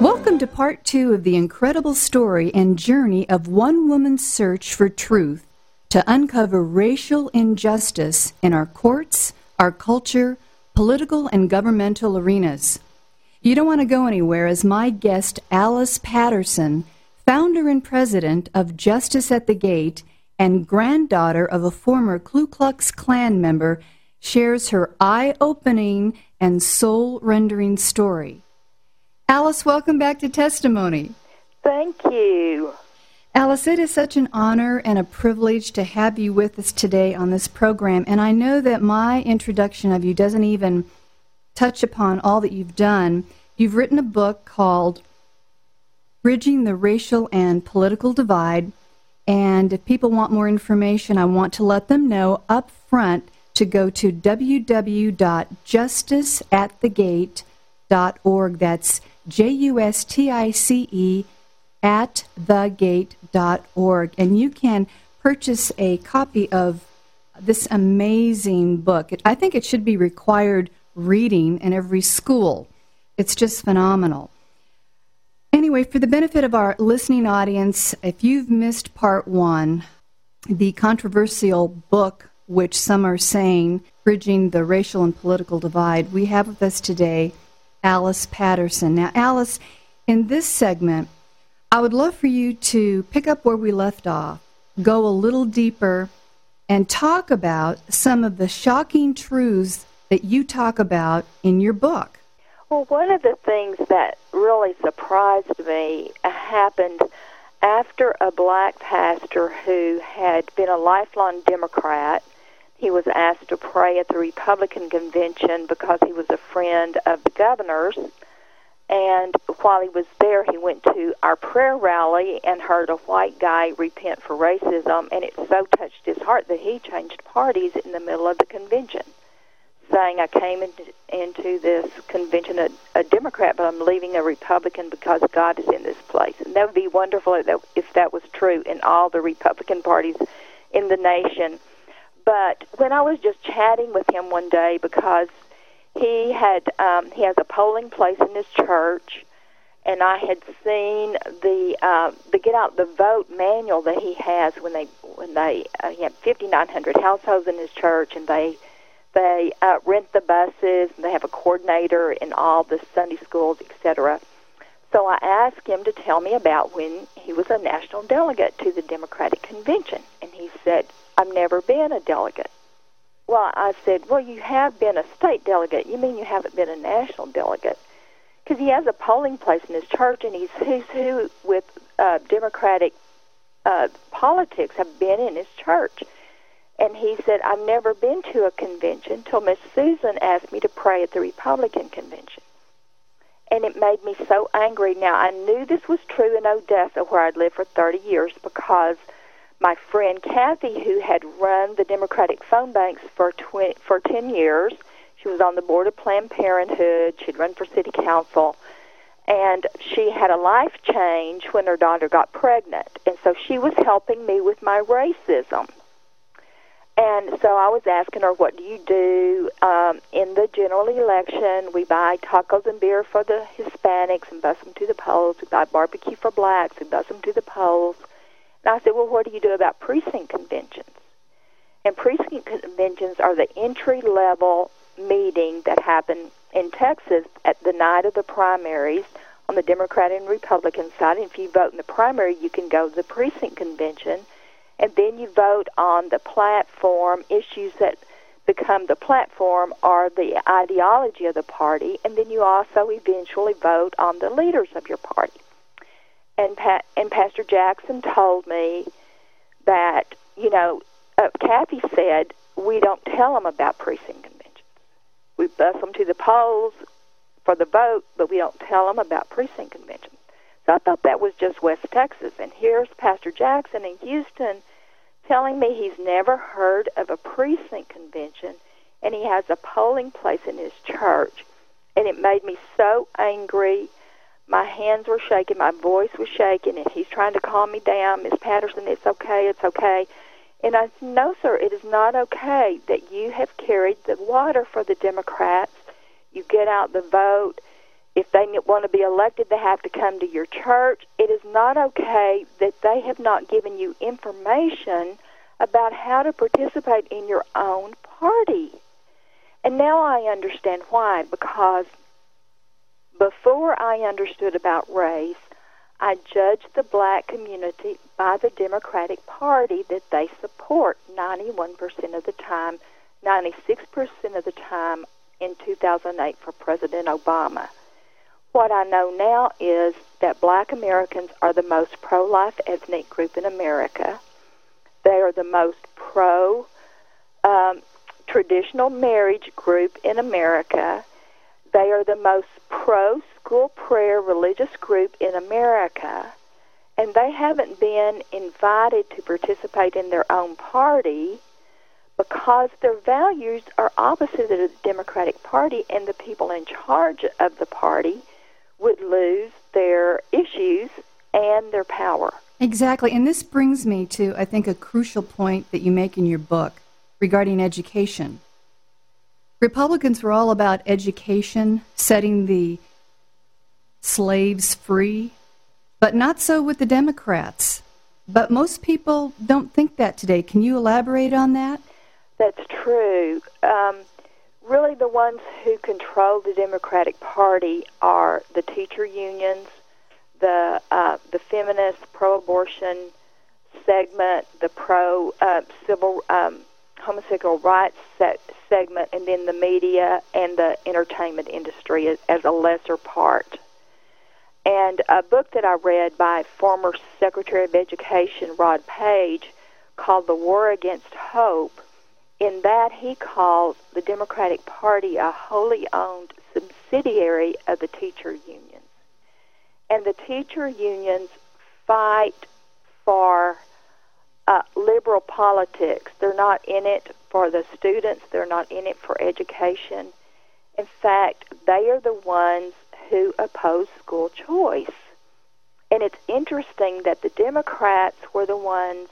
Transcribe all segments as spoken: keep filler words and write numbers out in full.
Welcome to part two of the incredible story and journey of one woman's search for truth to uncover racial injustice in our courts, our culture, political and governmental arenas. You don't want to go anywhere, as my guest Alice Patterson, founder and president of Justice at the Gate and granddaughter of a former Ku Klux Klan member, shares her eye-opening and soul-rendering story. Alice, welcome back to Testimony. Thank you. Alice, it is such an honor and a privilege to have you with us today on this program, and I know that my introduction of you doesn't even touch upon all that you've done. You've written a book called Bridging the Racial and Political Divide, and if people want more information, I want to let them know up front to go to w w w dot justice at the gate dot org. That's J U S T I C E at the gate dot org. And you can purchase a copy of this amazing book. I think it should be required reading in every school. It's just phenomenal. Anyway, for the benefit of our listening audience, if you've missed part one, the controversial book, which some are saying, Bridging the Racial and Political Divide, we have with us today Alice Patterson. Now, Alice, in this segment, I would love for you to pick up where we left off, go a little deeper, and talk about some of the shocking truths that you talk about in your book. Well, one of the things that really surprised me happened after a black pastor who had been a lifelong Democrat. He was asked to pray at the Republican convention because he was a friend of the governor's. And while he was there, he went to our prayer rally and heard a white guy repent for racism, and it so touched his heart that he changed parties in the middle of the convention, saying, I came into, into this convention a, a Democrat, but I'm leaving a Republican because God is in this place. And that would be wonderful if that, if that was true in all the Republican parties in the nation. But when I was just chatting with him one day, because he had um, he has a polling place in his church, and I had seen the uh, the get out the vote manual that he has when they when they uh, he had fifty-nine hundred households in his church, and they they uh, rent the buses, and they have a coordinator in all the Sunday schools, et cetera. So I asked him to tell me about when he was a national delegate to the Democratic Convention, and he said, I've never been a delegate. Well, I said, well, you have been a state delegate. You mean you haven't been a national delegate? Because he has a polling place in his church, and he's who's who with uh, Democratic uh, politics have been in his church. And he said, I've never been to a convention till Miss Susan asked me to pray at the Republican convention. And it made me so angry. Now, I knew this was true in Odessa, where I'd lived for thirty years, because my friend Kathy, who had run the Democratic phone banks for twenty, for ten years, she was on the board of Planned Parenthood, she'd run for city council, and she had a life change when her daughter got pregnant. And so she was helping me with my racism. And so I was asking her, what do you do um, in the general election? We buy tacos and beer for the Hispanics and bus them to the polls. We buy barbecue for blacks and bus them to the polls. And I said, well, what do you do about precinct conventions? And precinct conventions are the entry-level meeting that happened in Texas at the night of the primaries on the Democrat and Republican side. And if you vote in the primary, you can go to the precinct convention, and then you vote on the platform, issues that become the platform or the ideology of the party, and then you also eventually vote on the leaders of your party. And, pa- and Pastor Jackson told me that, you know, uh, Kathy said, we don't tell them about precinct conventions. We bus them to the polls for the vote, but we don't tell them about precinct conventions. So I thought that was just West Texas. And here's Pastor Jackson in Houston telling me he's never heard of a precinct convention, and he has a polling place in his church. And it made me so angry. My hands were shaking. My voice was shaking. And he's trying to calm me down. Miss Patterson, it's okay. It's okay. And I said, no, sir, it is not okay that you have carried the water for the Democrats. You get out the vote. If they want to be elected, they have to come to your church. It is not okay that they have not given you information about how to participate in your own party. And now I understand why, because before I understood about race, I judged the black community by the Democratic Party that they support ninety-one percent of the time, ninety-six percent of the time in two thousand eight for President Obama. What I know now is that black Americans are the most pro-life ethnic group in America. They are the most pro, um, traditional marriage group in America. They are the most pro-school prayer religious group in America. And they haven't been invited to participate in their own party because their values are opposite of the Democratic Party, and the people in charge of the party would lose their issues and their power. Exactly. And this brings me to, I think, a crucial point that you make in your book regarding education. Republicans were all about education, setting the slaves free, but not so with the Democrats. But most people don't think that today. Can you elaborate on that? That's true. Um, really, the ones who control the Democratic Party are the teacher unions, the uh, the feminist, pro-abortion segment, the pro uh, civil um, homosexual rights se- segment, and then the media and the entertainment industry as, as a lesser part. And a book that I read by former Secretary of Education Rod Paige called The War Against Hope. In that, he calls the Democratic Party a wholly owned subsidiary of the teacher unions. And the teacher unions fight for uh, liberal politics. They're not in it for the students. They're not in it for education. In fact, they are the ones who oppose school choice. And it's interesting that the Democrats were the ones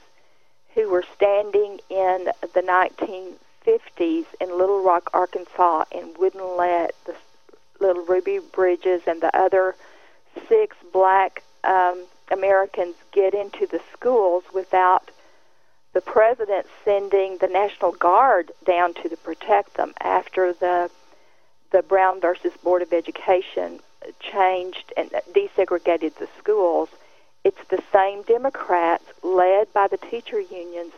who were standing in the nineteen fifties in Little Rock, Arkansas, and wouldn't let the little Ruby Bridges and the other six black um, Americans get into the schools without the president sending the National Guard down to protect them after the the Brown versus Board of Education changed and desegregated the schools. It's the same Democrats led by the teacher unions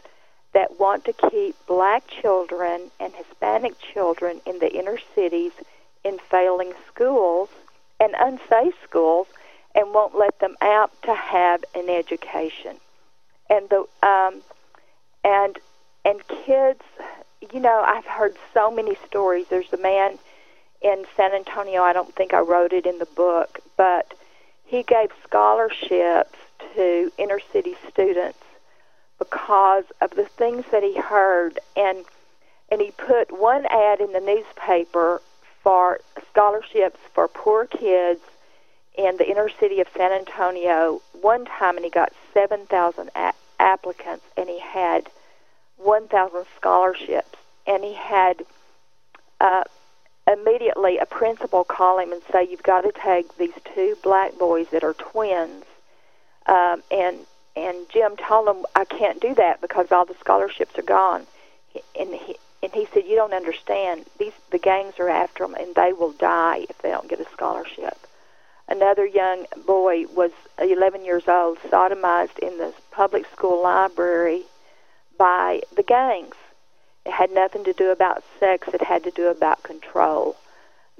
that want to keep black children and Hispanic children in the inner cities in failing schools and unsafe schools, and won't let them out to have an education. And the um, and and kids, you know, I've heard so many stories. There's a man in San Antonio, I don't think I wrote it in the book, but he gave scholarships to inner-city students because of the things that he heard, and and he put one ad in the newspaper for scholarships for poor kids in the inner city of San Antonio one time, and he got seven thousand a- applicants, and he had one thousand scholarships, and he had uh immediately a principal call him and say, you've got to take these two black boys that are twins. Um, and and Jim told him, I can't do that because all the scholarships are gone. And he, and he said, you don't understand. These the gangs are after them, and they will die if they don't get a scholarship. Another young boy was eleven years old, sodomized in the public school library by the gangs. It had nothing to do about sex. It had to do about control.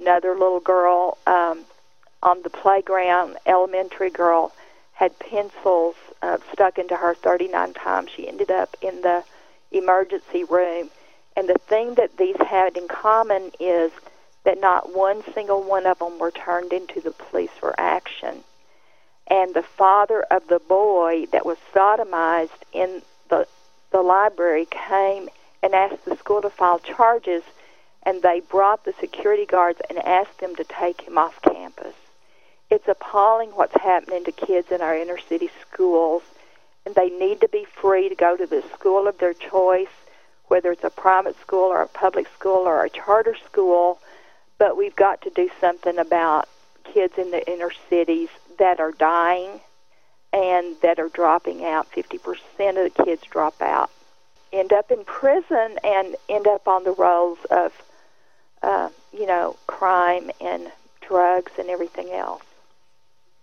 Another little girl um, on the playground, elementary girl, had pencils uh, stuck into her thirty-nine times. She ended up in the emergency room. And the thing that these had in common is that not one single one of them were turned into the police for action. and the father of the boy that was sodomized in the the library came and asked the school to file charges, and they brought the security guards and asked them to take him off campus. It's appalling what's happening to kids in our inner city schools, and they need to be free to go to the school of their choice, whether it's a private school or a public school or a charter school, but we've got to do something about kids in the inner cities that are dying and that are dropping out. fifty percent of the kids drop out, end up in prison, and end up on the rolls of, uh, you know, crime and drugs and everything else.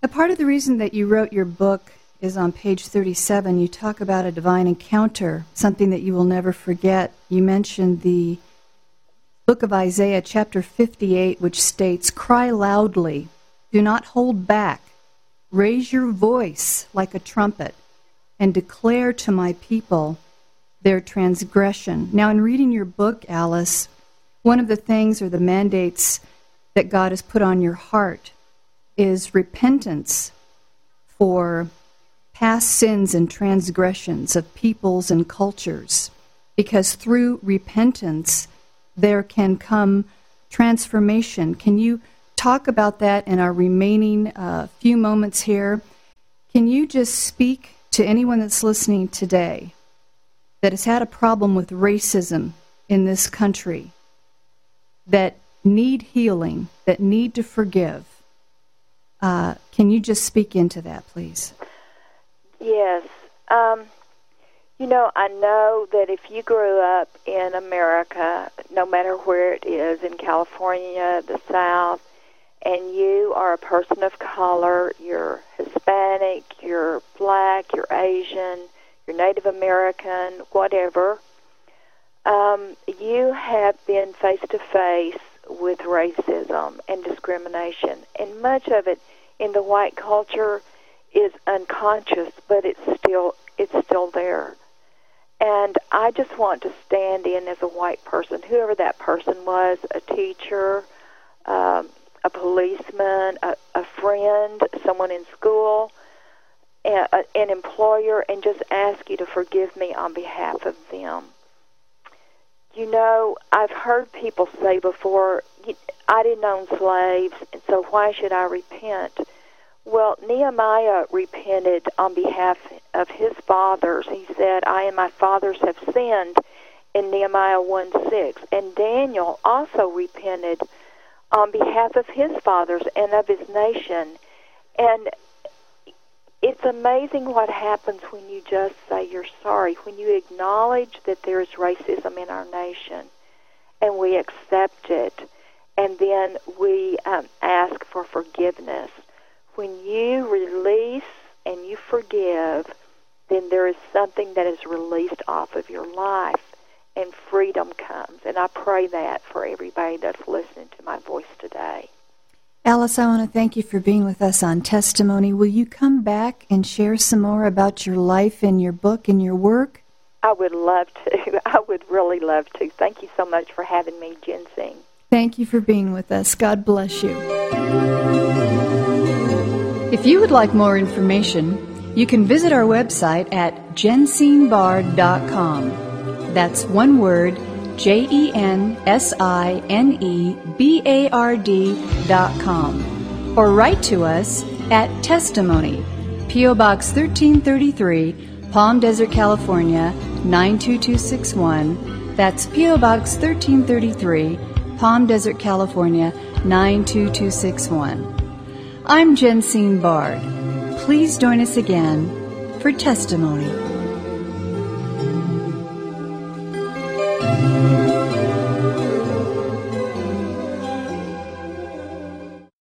A part of the reason that you wrote your book is on page thirty-seven. You talk about a divine encounter, something that you will never forget. You mentioned the book of Isaiah, chapter fifty-eight, which states, "Cry loudly, do not hold back, raise your voice like a trumpet, and declare to my people their transgression." Now, in reading your book, Alice, one of the things or the mandates that God has put on your heart is repentance for past sins and transgressions of peoples and cultures, because through repentance there can come transformation. Can you talk about that in our remaining uh, few moments here? Can you just speak to anyone that's listening today that has had a problem with racism in this country, that need healing, that need to forgive? Uh, can you just speak into that, please? Yes. Um, you know, I know that if you grew up in America, no matter where it is, in California, the South, and you are a person of color, you're Hispanic, you're black, you're Asian, you're Native American, whatever, um, you have been face-to-face with racism and discrimination, and much of it in the white culture is unconscious, but it's still it's still there. And I just want to stand in as a white person, whoever that person was, a teacher, um, a policeman, a, a friend, someone in school, a, a, an employer, and just ask you to forgive me on behalf of them. You know, I've heard people say before, I didn't own slaves, and so why should I repent? Well, Nehemiah repented on behalf of his fathers. He said, I and my fathers have sinned, in Nehemiah one six. And Daniel also repented on behalf of his fathers and of his nation. And it's amazing what happens when you just say you're sorry, when you acknowledge that there is racism in our nation, and we accept it, and then we um, ask for forgiveness. When you release and you forgive, then there is something that is released off of your life, and freedom comes. And I pray that for everybody that's listening to my voice today. Alice, I want to thank you for being with us on Testimony. Will you come back and share some more about your life and your book and your work? I would love to. I would really love to. Thank you so much for having me, Jensine. Thank you for being with us. God bless you. If you would like more information, you can visit our website at jensine bard dot com. That's one word, J E N S I N E B A R D dot com. Or write to us at Testimony, P O. Box thirteen thirty-three, Palm Desert, California, nine two two six one. That's P O. Box thirteen thirty-three, Palm Desert, California, nine two two six one. I'm Jensine Bard. Please join us again for Testimony.